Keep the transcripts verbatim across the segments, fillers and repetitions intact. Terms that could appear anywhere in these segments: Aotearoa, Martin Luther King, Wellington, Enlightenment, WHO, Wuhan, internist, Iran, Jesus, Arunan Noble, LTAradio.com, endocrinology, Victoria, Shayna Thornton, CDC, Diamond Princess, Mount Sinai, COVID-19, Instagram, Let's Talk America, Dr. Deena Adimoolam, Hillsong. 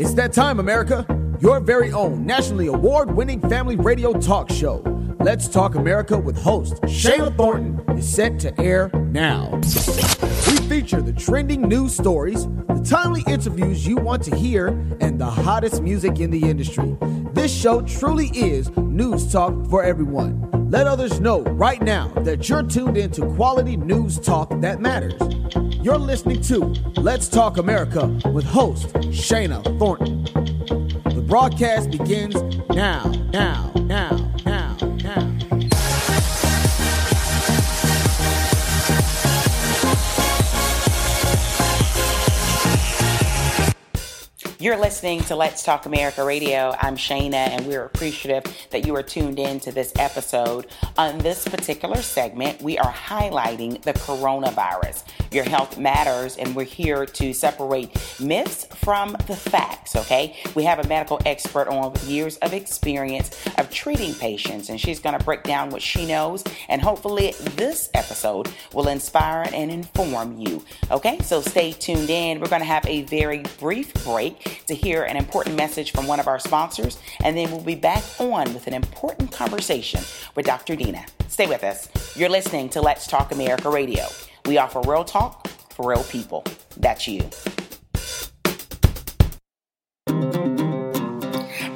It's that time, America. Your very own nationally award-winning family radio talk show, Let's Talk America with host Shayna Thornton, is set to air now. We feature the trending news stories, the timely interviews you want to hear, and the hottest music in the industry. This show truly is news talk for everyone. Let others know right now that you're tuned into quality news talk that matters. You're listening to Let's Talk America with host Shayna Thornton. The broadcast begins now, now, now, now, now. You're listening to Let's Talk America Radio. I'm Shayna, and we're appreciative that you are tuned in to this episode. On this particular segment, we are highlighting the coronavirus. Your health matters, and we're here to separate myths from the facts, okay? We have a medical expert on with years of experience of treating patients, and she's going to break down what she knows, and hopefully this episode will inspire and inform you, okay? So stay tuned in. We're going to have a very brief break to hear an important message from one of our sponsors, and then we'll be back on with an important conversation with Doctor Deena. Stay with us. You're listening to Let's Talk America Radio. We offer real talk for real people. That's you.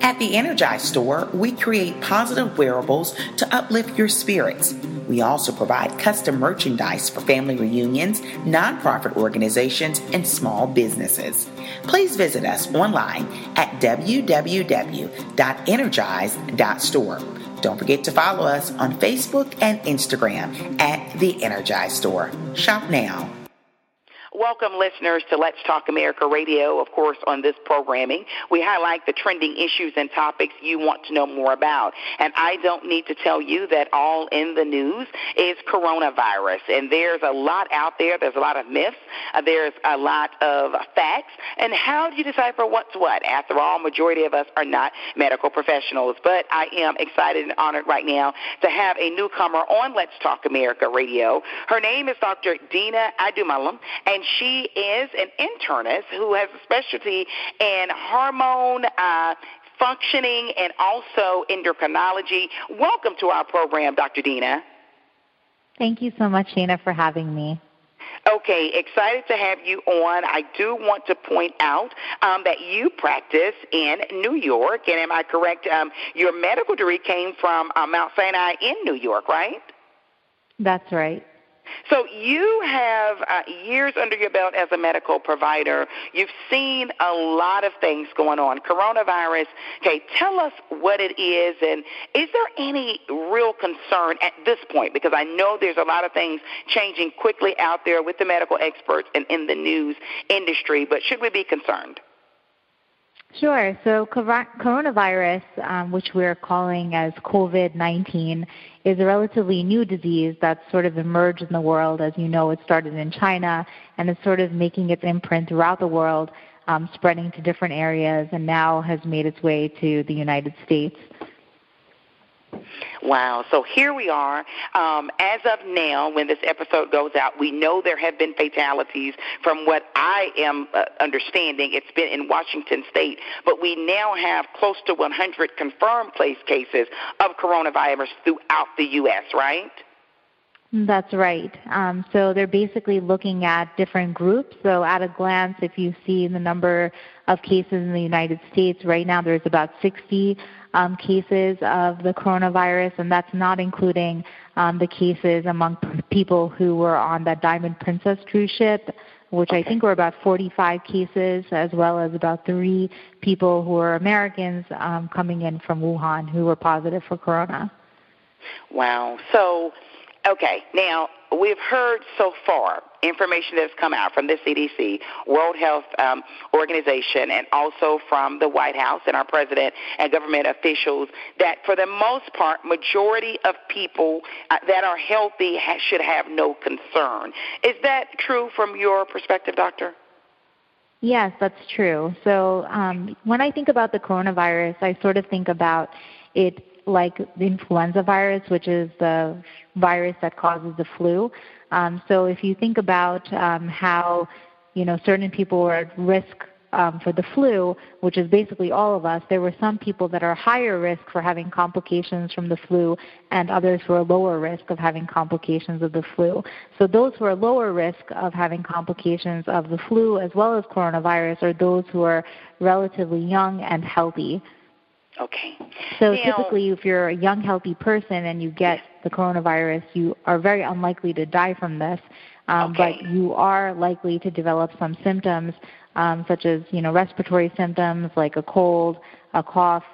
At the Energize Store, we create positive wearables to uplift your spirits. We also provide custom merchandise for family reunions, nonprofit organizations, and small businesses. Please visit us online at w w w dot energize dot store. Don't forget to follow us on Facebook and Instagram at The Energize Store. Shop now. Welcome, listeners, to Let's Talk America Radio. Of course, on this programming, we highlight the trending issues and topics you want to know more about. And I don't need to tell you that all in the news is coronavirus. And there's a lot out there. There's a lot of myths. There's a lot of facts. And how do you decipher what's what? After all, majority of us are not medical professionals. But I am excited and honored right now to have a newcomer on Let's Talk America Radio. Her name is Doctor Deena Adimoolam, and she is an internist who has a specialty in hormone uh, functioning and also endocrinology. Welcome to our program, Doctor Deena. Thank you so much, Shayna, for having me. Okay, excited to have you on. I do want to point out um, that you practice in New York, and am I correct? Um, your medical degree came from uh, Mount Sinai in New York, right? That's right. So you have uh, years under your belt as a medical provider. You've seen a lot of things going on. Coronavirus, okay, tell us what it is, and is there any real concern at this point? Because I know there's a lot of things changing quickly out there with the medical experts and in the news industry, but should we be concerned? Sure. So coronavirus, um, which we're calling as COVID nineteen, is a relatively new disease that's sort of emerged in the world. As you know, it started in China and is sort of making its imprint throughout the world, um, spreading to different areas, and now has made its way to the United States. Wow. So here we are. Um, as of now, when this episode goes out, we know there have been fatalities. From what I am uh, understanding, it's been in Washington State, but we now have close to one hundred confirmed case cases of coronavirus throughout the U S, right? That's right. Um, so they're basically looking at different groups. So at a glance, if you see the number of cases in the United States, right now there's about sixty um, cases of the coronavirus, and that's not including um, the cases among people who were on that Diamond Princess cruise ship, which I think were about forty-five cases, as well as about three people who are Americans um, coming in from Wuhan who were positive for corona. Wow. So... okay, now we've heard so far information that's come out from the C D C, World Health um, Organization, and also from the White House and our president and government officials that for the most part, majority of people uh, that are healthy ha- should have no concern. Is that true from your perspective, Doctor? Yes, that's true. So um, when I think about the coronavirus, I sort of think about it like the influenza virus, which is the virus that causes the flu. Um, so if you think about um, how, you know, certain people are at risk um, for the flu, which is basically all of us, there were some people that are higher risk for having complications from the flu and others who are lower risk of having complications of the flu. So those who are lower risk of having complications of the flu as well as coronavirus are those who are relatively young and healthy. Okay. So now, typically if you're a young, healthy person and you get the coronavirus, you are very unlikely to die from this, um, okay. but you are likely to develop some symptoms um, such as, you know, respiratory symptoms like a cold, a cough,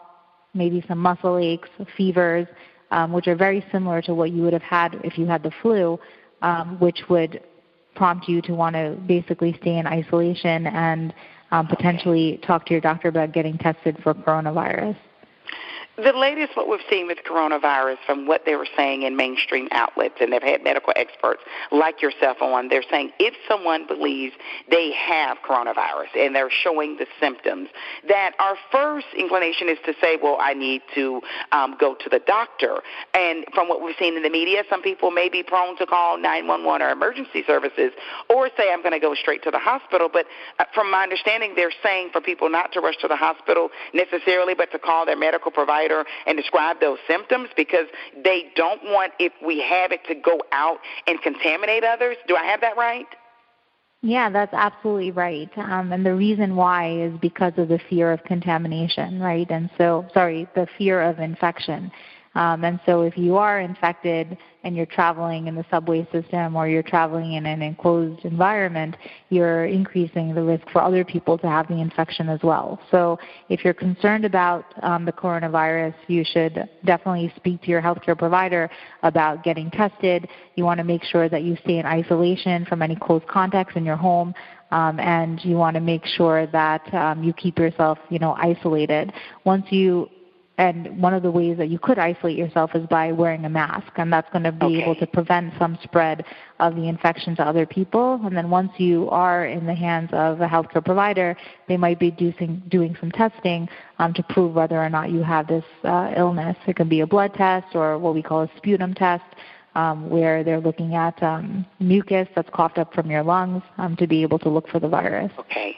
maybe some muscle aches, fevers, um, which are very similar to what you would have had if you had the flu, um, which would prompt you to want to basically stay in isolation and um, potentially okay. talk to your doctor about getting tested for coronavirus. The latest what we've seen with coronavirus from what they were saying in mainstream outlets, and they've had medical experts like yourself on, they're saying if someone believes they have coronavirus and they're showing the symptoms, that our first inclination is to say, well, I need to um, go to the doctor. And from what we've seen in the media, some people may be prone to call nine one one or emergency services or say I'm going to go straight to the hospital. But from my understanding, they're saying for people not to rush to the hospital necessarily, but to call their medical provider and describe those symptoms because they don't want, if we have it, to go out and contaminate others. Do I have that right? Yeah, that's absolutely right. Um, and the reason why is because of the fear of contamination, right? And so, sorry, the fear of infection. Um, and so if you are infected and you're traveling in the subway system or you're traveling in an enclosed environment, you're increasing the risk for other people to have the infection as well. So if you're concerned about um, the coronavirus, you should definitely speak to your healthcare provider about getting tested. You want to make sure that you stay in isolation from any close contacts in your home. Um, and you want to make sure that um, you keep yourself, you know, isolated. Once you And one of the ways that you could isolate yourself is by wearing a mask, and that's going to be okay. able to prevent some spread of the infection to other people. And then once you are in the hands of a healthcare provider, they might be doing, doing some testing um, to prove whether or not you have this uh, illness. It can be a blood test or what we call a sputum test, um, where they're looking at um, mucus that's coughed up from your lungs um, to be able to look for the virus. Okay.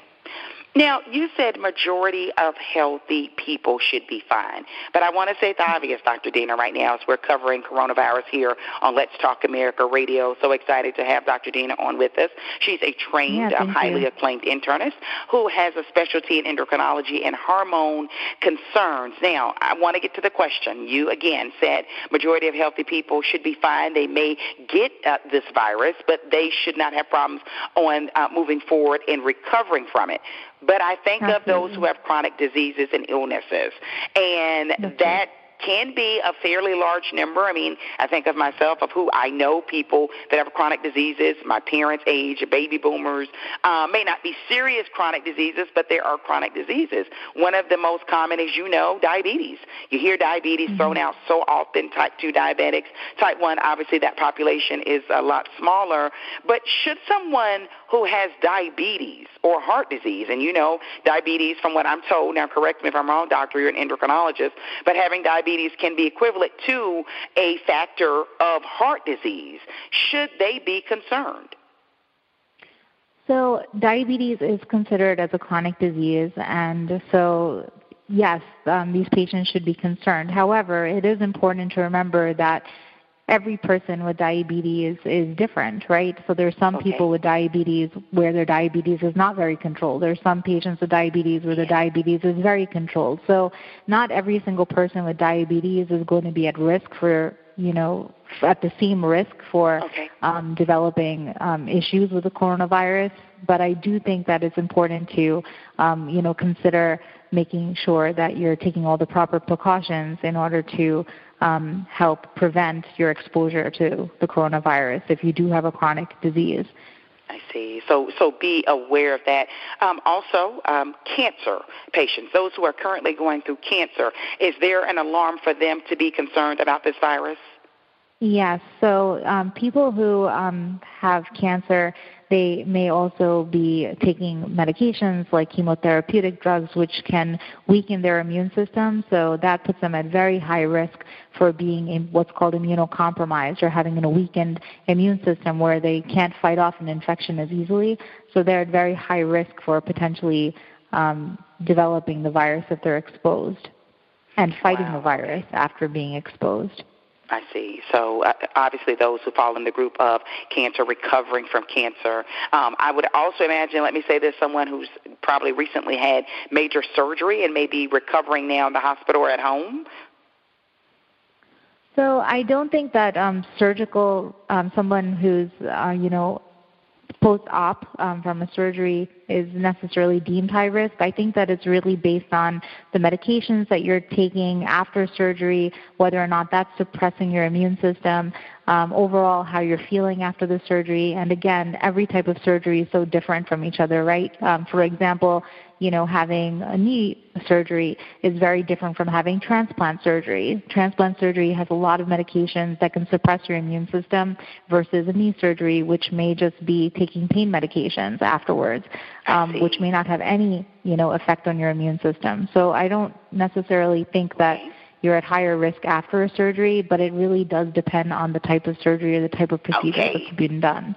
Now, you said majority of healthy people should be fine, but I want to say it's obvious, Doctor Deena, right now as we're covering coronavirus here on Let's Talk America Radio. So excited to have Doctor Deena on with us. She's a trained, yeah, highly you. acclaimed internist who has a specialty in endocrinology and hormone concerns. Now, I want to get to the question. You, again, said majority of healthy people should be fine. They may get uh, this virus, but they should not have problems on uh, moving forward and recovering from it. But I think Absolutely. of those who have chronic diseases and illnesses, and okay. that can be a fairly large number. I mean, I think of myself, of who I know people that have chronic diseases, my parents' age, baby boomers, uh, may not be serious chronic diseases, but there are chronic diseases. One of the most common, as you know, diabetes. You hear diabetes mm-hmm. thrown out so often, type two diabetics. Type one, obviously that population is a lot smaller, but should someone who has diabetes or heart disease, and you know diabetes from what I'm told, now correct me if I'm wrong, doctor, you're an endocrinologist, but having diabetes can be equivalent to a factor of heart disease. Should they be concerned? So diabetes is considered as a chronic disease, and so yes, um, these patients should be concerned. However, it is important to remember that every person with diabetes is different, right? So there's some okay. people with diabetes where their diabetes is not very controlled. There's some patients with diabetes where the diabetes is very controlled. So not every single person with diabetes is going to be at risk for, you know, at the same risk for okay. um, developing um, issues with the coronavirus. But I do think that it's important to, um, you know, consider making sure that you're taking all the proper precautions in order to Um, help prevent your exposure to the coronavirus if you do have a chronic disease. I see. So so be aware of that. Um, also, um, cancer patients, those who are currently going through cancer, is there an alarm for them to be concerned about this virus? Yes. So um, people who um, have cancer, they may also be taking medications like chemotherapeutic drugs, which can weaken their immune system. So that puts them at very high risk for being in what's called immunocompromised, or having a weakened immune system where they can't fight off an infection as easily. So they're at very high risk for potentially um, developing the virus if they're exposed and fighting wow. the virus after being exposed. I see. So uh, obviously those who fall in the group of cancer, recovering from cancer. Um, I would also imagine, let me say this, someone who's probably recently had major surgery and may be recovering now in the hospital or at home. So I don't think that um, surgical, um, someone who's, uh, you know, post-op um, from a surgery is necessarily deemed high risk. I think that it's really based on the medications that you're taking after surgery, whether or not that's suppressing your immune system, um, overall how you're feeling after the surgery. And again, every type of surgery is so different from each other, right? Um, for example, you know, having a knee surgery is very different from having transplant surgery. Transplant surgery has a lot of medications that can suppress your immune system versus a knee surgery, which may just be taking pain medications afterwards, um, which may not have any, you know, effect on your immune system. So I don't necessarily think that you're at higher risk after a surgery, but it really does depend on the type of surgery or the type of procedure okay. that's been done.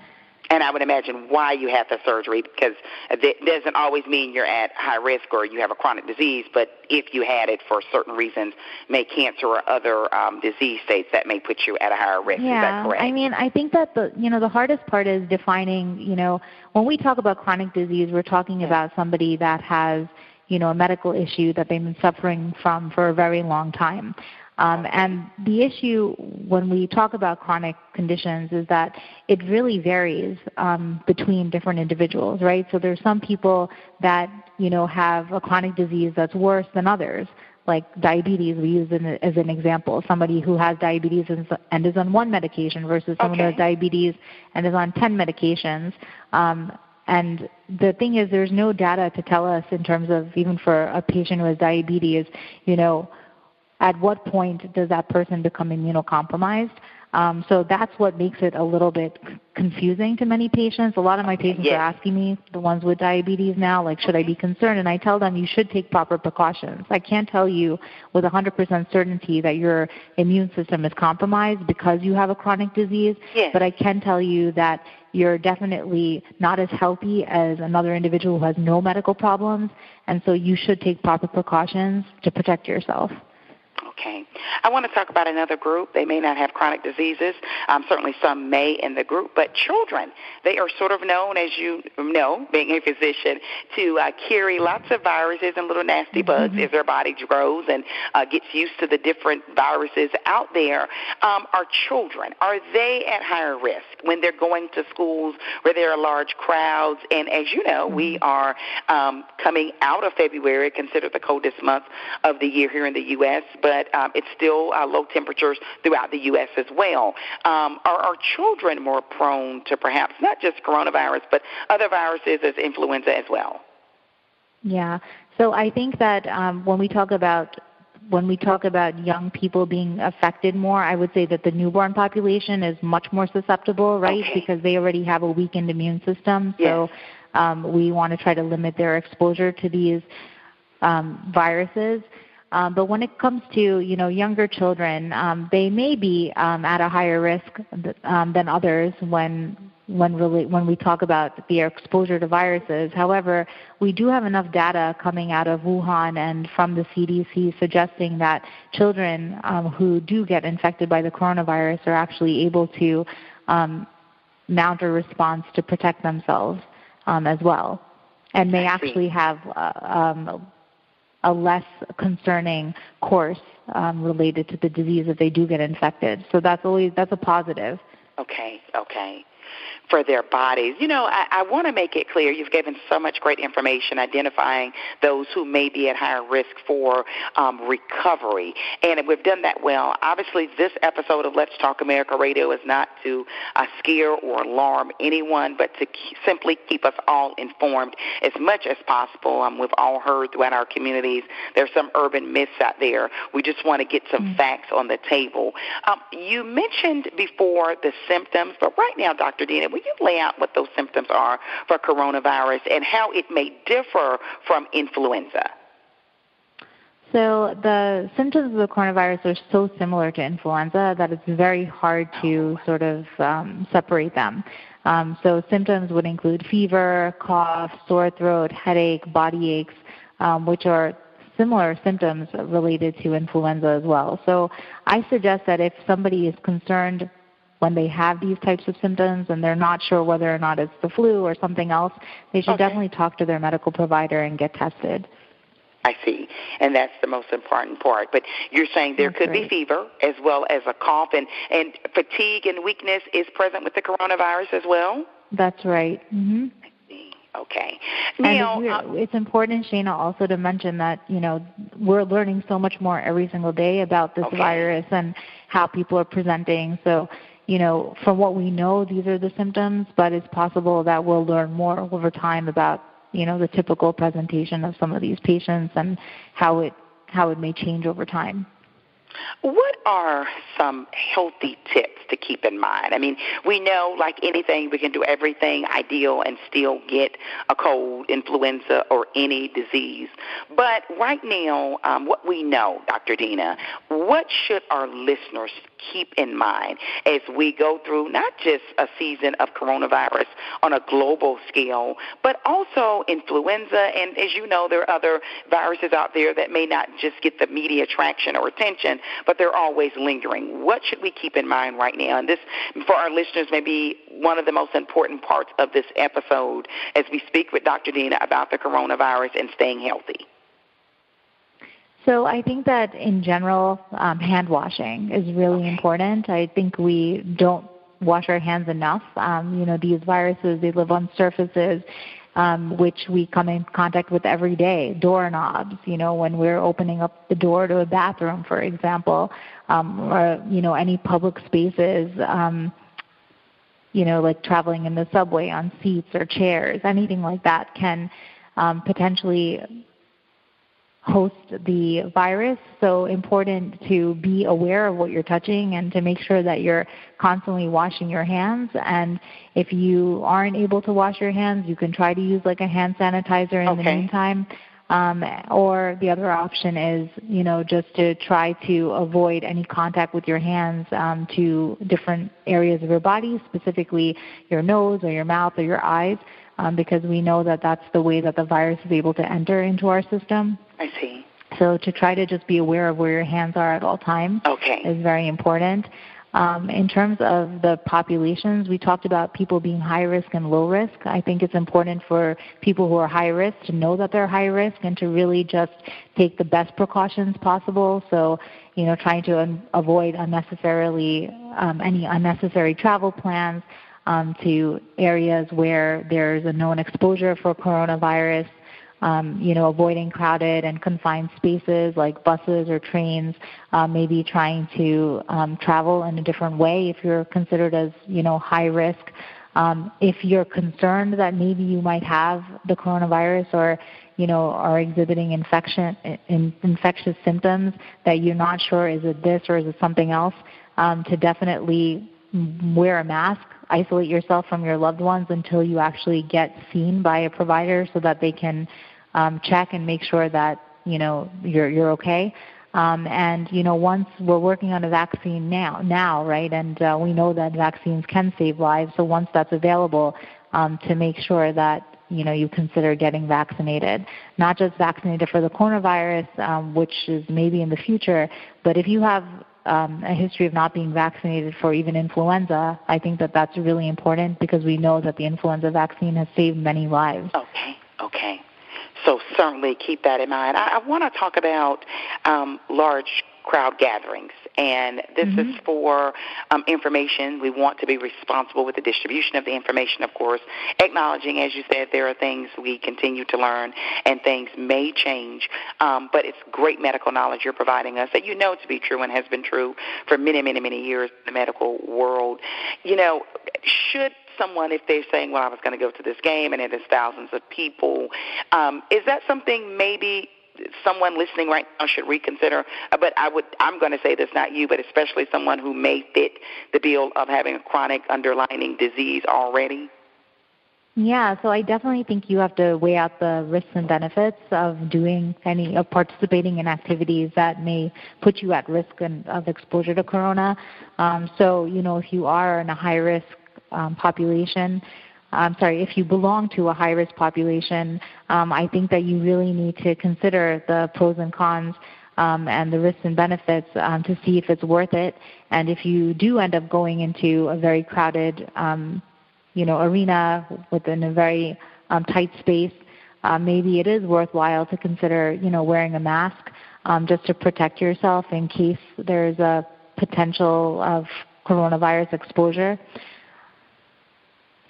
And I would imagine why you had the surgery, because it doesn't always mean you're at high risk or you have a chronic disease, but if you had it for certain reasons, may cancer or other um, disease states, that may put you at a higher risk. Yeah. Is that correct? I mean, I think that the, you know, the hardest part is defining, you know, when we talk about chronic disease, we're talking yeah. about somebody that has, you know, a medical issue that they've been suffering from for a very long time. Um, and the issue when we talk about chronic conditions is that it really varies um, between different individuals, right? So there's some people that, you know, have a chronic disease that's worse than others, like diabetes we use in, as an example. Somebody who has diabetes and is on one medication versus someone okay. who has diabetes and is on ten medications. Um, And the thing is, there's no data to tell us in terms of, even for a patient who has diabetes, you know, at what point does that person become immunocompromised? Um, so that's what makes it a little bit confusing to many patients. A lot of my patients yes. are asking me, the ones with diabetes now, like, should I be concerned? And I tell them you should take proper precautions. I can't tell you with one hundred percent certainty that your immune system is compromised because you have a chronic disease, yes. but I can tell you that you're definitely not as healthy as another individual who has no medical problems, and so you should take proper precautions to protect yourself. Okay. I want to talk about another group. They may not have chronic diseases. Um, certainly some may in the group, but children, they are sort of known, as you know, being a physician, to uh, carry lots of viruses and little nasty bugs mm-hmm. as their body grows and uh, gets used to the different viruses out there. Um, our children, are they at higher risk when they're going to schools where there are large crowds? And as you know, we are um, coming out of February, considered the coldest month of the year here in the U S, but Um, it's still uh, low temperatures throughout the U S as well. Um, are our children more prone to perhaps not just coronavirus, but other viruses as influenza as well? Yeah. So I think that um, when we talk about when we talk about young people being affected more, I would say that the newborn population is much more susceptible, right? Okay. Because they already have a weakened immune system. Yes. So um, we want to try to limit their exposure to these um, viruses. Um, but when it comes to, you know, younger children, um, they may be um, at a higher risk th- um, than others when when really when we talk about their exposure to viruses. However, we do have enough data coming out of Wuhan and from the C D C suggesting that children um, who do get infected by the coronavirus are actually able to um, mount a response to protect themselves um, as well, and may actually have Uh, um, a less concerning course um, related to the disease if they do get infected. So that's always that's a positive. Okay, okay. For their bodies. You know, I, I want to make it clear, you've given so much great information identifying those who may be at higher risk for um, recovery, and we've done that well. Obviously, this episode of Let's Talk America Radio is not to uh, scare or alarm anyone, but to keep, simply keep us all informed as much as possible. Um, we've all heard throughout our communities there's some urban myths out there. We just want to get some mm-hmm. facts on the table. Um, you mentioned before the symptoms, but right now, Doctor Deena, will you lay out what those symptoms are for coronavirus and how it may differ from influenza? So the symptoms of the coronavirus are so similar to influenza that it's very hard to sort of um, separate them. Um, so symptoms would include fever, cough, sore throat, headache, body aches, um, which are similar symptoms related to influenza as well. So I suggest that if somebody is concerned when they have these types of symptoms and they're not sure whether or not it's the flu or something else, they should okay. definitely talk to their medical provider and get tested. I see. And that's the most important part. But you're saying there that's could right. be fever as well as a cough, and, and fatigue and weakness is present with the coronavirus as well? That's right. Mm-hmm. I see. Okay. Now, and it's important, Shayna, also to mention that, you know, we're learning so much more every single day about this okay. virus and how people are presenting. So, you know, from what we know, these are the symptoms, but it's possible that we'll learn more over time about, you know, the typical presentation of some of these patients and how it how it may change over time. What are some healthy tips to keep in mind? I mean, we know, like anything, we can do everything ideal and still get a cold, influenza, or any disease. But right now, um, what we know, Doctor Deena, what should our listeners keep in mind as we go through not just a season of coronavirus on a global scale, but also influenza? And as you know, there are other viruses out there that may not just get the media traction or attention, but they're always lingering. What should we keep in mind right now? And this, for our listeners, may be one of the most important parts of this episode as we speak with Doctor Deena about the coronavirus and staying healthy. So I think that in general, um, hand washing is really okay. important. I think we don't wash our hands enough. Um, you know, these viruses, they live on surfaces, um, which we come in contact with every day, doorknobs, you know, when we're opening up the door to a bathroom, for example, um, or, you know, any public spaces, um, you know, like traveling in the subway on seats or chairs, anything like that can um, potentially host the virus. So important to be aware of what you're touching and to make sure that you're constantly washing your hands. And if you aren't able to wash your hands, you can try to use like a hand sanitizer in okay. the meantime. Um, or the other option is, you know, just to try to avoid any contact with your hands um, to different areas of your body, specifically your nose or your mouth or your eyes, um, because we know that that's the way that the virus is able to enter into our system. I see. So to try to just be aware of where your hands are at all times okay. is very important. Um, in terms of the populations, we talked about people being high risk and low risk. I think it's important for people who are high risk to know that they're high risk and to really just take the best precautions possible. So, you know, trying to un- avoid unnecessarily um, any unnecessary travel plans um, to areas where there's a known exposure for coronavirus. Um, you know, avoiding crowded and confined spaces like buses or trains, uh, maybe trying to um, travel in a different way if you're considered as, you know, high risk. Um, if you're concerned that maybe you might have the coronavirus or, you know, are exhibiting infection, in, infectious symptoms that you're not sure is it this or is it something else, um, to definitely wear a mask, isolate yourself from your loved ones until you actually get seen by a provider so that they can um, check and make sure that, you know, you're you're okay. Um, and, you know, once we're working on a vaccine now, now right, and uh, we know that vaccines can save lives, so once that's available, um, to make sure that, you know, you consider getting vaccinated, not just vaccinated for the coronavirus, um, which is maybe in the future, but if you have Um, a history of not being vaccinated for even influenza, I think that that's really important because we know that the influenza vaccine has saved many lives. Okay, okay. So certainly keep that in mind. I, I want to talk about um, large crowd gatherings, and this mm-hmm. is for um, information. We want to be responsible with the distribution of the information, of course, acknowledging, as you said, there are things we continue to learn and things may change, um, but it's great medical knowledge you're providing us that you know to be true and has been true for many, many, many years in the medical world. You know, should someone, if they're saying, well, I was going to go to this game and there's thousands of people, um, is that something maybe someone listening right now should reconsider? But I would, I'm going to say this, not you, but especially someone who may fit the bill of having a chronic underlying disease already? Yeah, so I definitely think you have to weigh out the risks and benefits of doing any, of participating in activities that may put you at risk and, of exposure to corona. Um, so, you know, if you are in a high risk um, population, I'm sorry, if you belong to a high-risk population, um, I think that you really need to consider the pros and cons um, and the risks and benefits um, to see if it's worth it. And if you do end up going into a very crowded um, you know, arena within a very um, tight space, uh, maybe it is worthwhile to consider you know, wearing a mask um, just to protect yourself in case there's a potential of coronavirus exposure.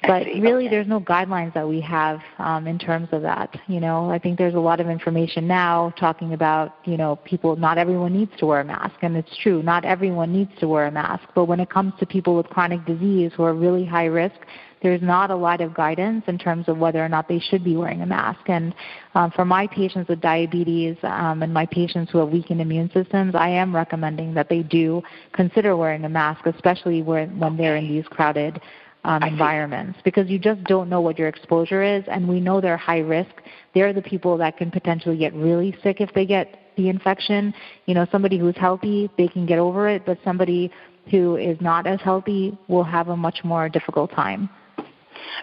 But really, there's no guidelines that we have um, in terms of that. You know, I think there's a lot of information now talking about, you know, people, not everyone needs to wear a mask, and it's true, not everyone needs to wear a mask. But when it comes to people with chronic disease who are really high risk, there's not a lot of guidance in terms of whether or not they should be wearing a mask. And um, for my patients with diabetes um, and my patients who have weakened immune systems, I am recommending that they do consider wearing a mask, especially when, when they're in these crowded Um, environments, because you just don't know what your exposure is, and we know they're high risk. They're the people that can potentially get really sick if they get the infection. You know, somebody who's healthy, they can get over it, but somebody who is not as healthy will have a much more difficult time.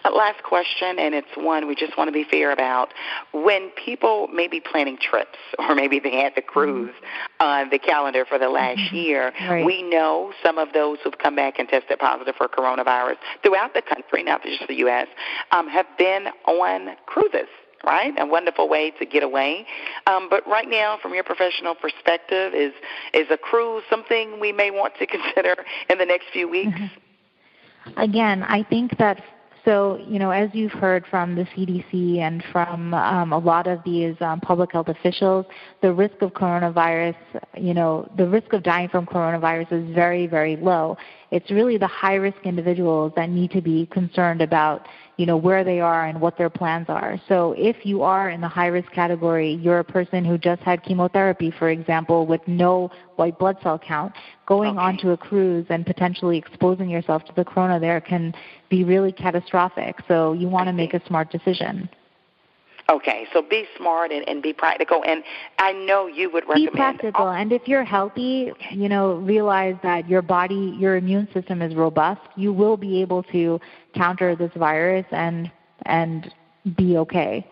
Last question, and it's one we just want to be fair about. When people may be planning trips, or maybe they had the cruise on the calendar for the last mm-hmm. year, right. we know some of those who've come back and tested positive for coronavirus throughout the country, not just the U S, um, have been on cruises, right? A wonderful way to get away. Um, but right now, from your professional perspective, is, is a cruise something we may want to consider in the next few weeks? Mm-hmm. Again, I think that So, you know, as you've heard from the C D C and from um, a lot of these um, public health officials, the risk of coronavirus, you know, the risk of dying from coronavirus is very, very low. It's really the high-risk individuals that need to be concerned about, you know, where they are and what their plans are. So if you are in the high-risk category, you're a person who just had chemotherapy, for example, with no white blood cell count, going okay. onto a cruise and potentially exposing yourself to the corona there can be really catastrophic. So you want to make a smart decision. Okay, so be smart and, and be practical. And I know you would recommend. Be practical. All- and if you're healthy, you know, realize that your body, your immune system is robust. You will be able to counter this virus and and be okay.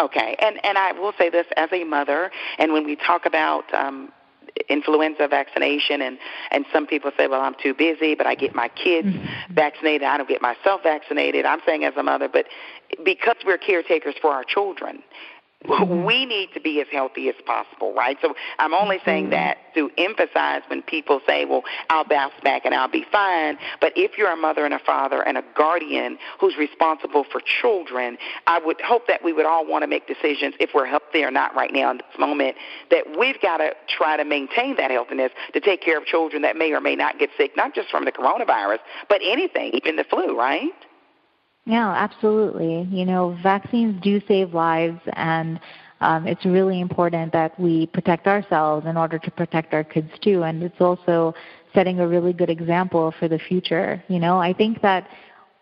Okay. And, and I will say this as a mother, and when we talk about um, influenza vaccination, and, and some people say, well, I'm too busy, but I get my kids mm-hmm. vaccinated. I don't get myself vaccinated. I'm saying as a mother, but because we're caretakers for our children, mm-hmm. we need to be as healthy as possible, right? So I'm only saying that to emphasize when people say, well, I'll bounce back and I'll be fine. But if you're a mother and a father and a guardian who's responsible for children, I would hope that we would all want to make decisions, if we're healthy or not right now in this moment, that we've got to try to maintain that healthiness to take care of children that may or may not get sick, not just from the coronavirus, but anything, even the flu, right? Yeah, absolutely. You know, vaccines do save lives, and um, it's really important that we protect ourselves in order to protect our kids too. And it's also setting a really good example for the future. You know, I think that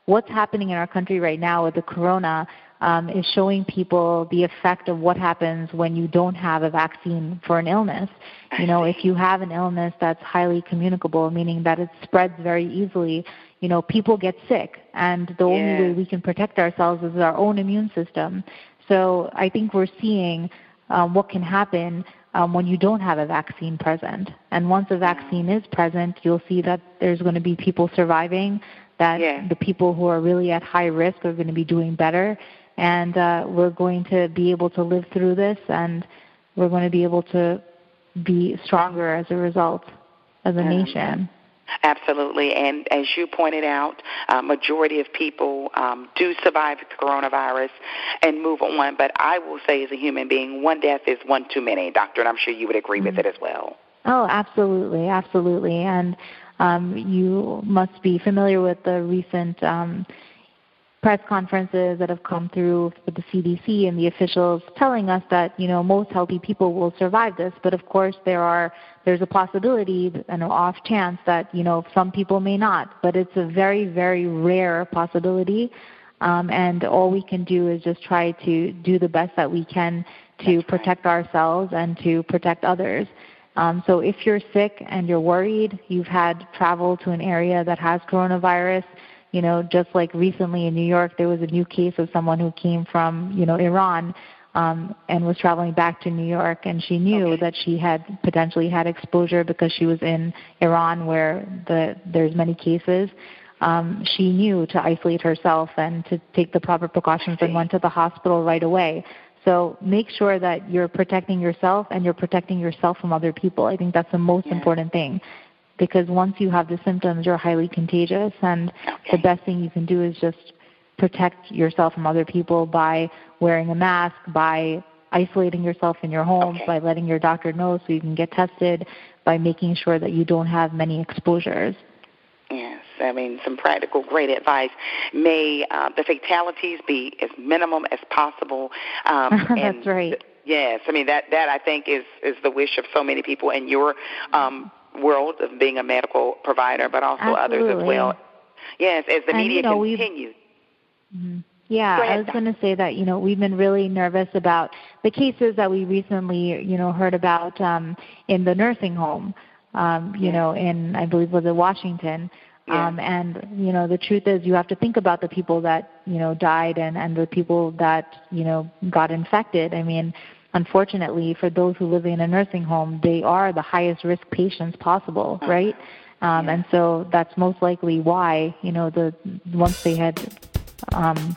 what's happening in our country right now with the corona um, is showing people the effect of what happens when you don't have a vaccine for an illness. You know, if you have an illness that's highly communicable, meaning that it spreads very easily, you know, people get sick, and the yeah. only way we can protect ourselves is our own immune system. So I think we're seeing um, what can happen um, when you don't have a vaccine present. And once a vaccine is present, you'll see that there's going to be people surviving, that yeah. the people who are really at high risk are going to be doing better, and uh, we're going to be able to live through this, and we're going to be able to be stronger as a result as a yeah. nation. Absolutely, and as you pointed out, a majority of people um, do survive the coronavirus and move on, but I will say as a human being, one death is one too many, Doctor, and I'm sure you would agree mm-hmm. with it as well. Oh, absolutely, absolutely, and um, you must be familiar with the recent um, press conferences that have come through with the C D C and the officials telling us that, you know, most healthy people will survive this. But of course, there are there's a possibility and an off chance that, you know, some people may not. But it's a very, very rare possibility. Um, and all we can do is just try to do the best that we can to That's protect right. ourselves and to protect others. Um, so if you're sick and you're worried, you've had travel to an area that has coronavirus, You know, just like recently in New York, there was a new case of someone who came from, you know, Iran um, and was traveling back to New York, and she knew okay. that she had potentially had exposure because she was in Iran where the, there's many cases. Um, she knew to isolate herself and to take the proper precautions and went to the hospital right away. So make sure that you're protecting yourself and you're protecting yourself from other people. I think that's the most yeah. important thing, because once you have the symptoms, you're highly contagious, and okay. the best thing you can do is just protect yourself from other people by wearing a mask, by isolating yourself in your home, okay. by letting your doctor know so you can get tested, by making sure that you don't have many exposures. Yes, I mean, some practical, great advice. May uh, the fatalities be as minimum as possible. Um, That's and right. Th- yes, I mean, that, that I think is, is the wish of so many people in your um, world of being a medical provider, but also Absolutely. Others as well. Yes, as the and, media you know, continues. Mm-hmm. Yeah, Go I was going to say that, you know, we've been really nervous about the cases that we recently, you know, heard about um, in the nursing home. Um, you yeah. know, in, I believe, was it Washington? Yeah. Um, and, you know, the truth is you have to think about the people that, you know, died and, and the people that, you know, got infected. I mean, unfortunately, for those who live in a nursing home, they are the highest risk patients possible, uh-huh. right? Um, yeah. And so that's most likely why, you know, the once they had, um,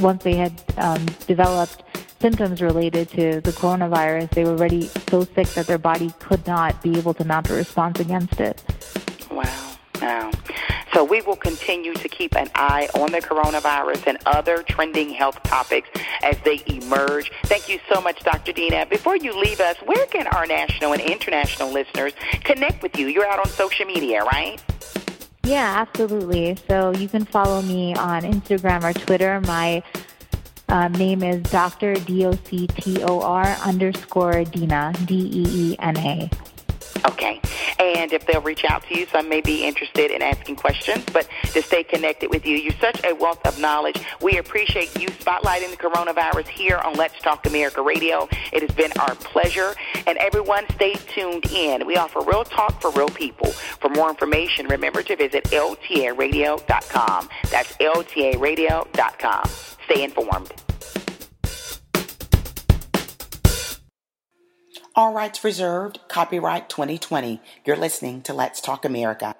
once they had um, developed symptoms related to the coronavirus, they were already so sick that their body could not be able to mount a response against it. Wow. Wow. So we will continue to keep an eye on the coronavirus and other trending health topics as they emerge. Thank you so much, Doctor Deena. Before you leave us, where can our national and international listeners connect with you? You're out on social media, right? Yeah, absolutely. So you can follow me on Instagram or Twitter. My Uh, name is Doctor D O C T O R underscore Deena, D E E N A. Okay. And if they'll reach out to you, some may be interested in asking questions, but to stay connected with you. You're such a wealth of knowledge. We appreciate you spotlighting the coronavirus here on Let's Talk America Radio. It has been our pleasure. And everyone, stay tuned in. We offer real talk for real people. For more information, remember to visit L T A radio dot com. That's L T A radio dot com. Stay informed. All rights reserved. Copyright twenty twenty. You're listening to Let's Talk America.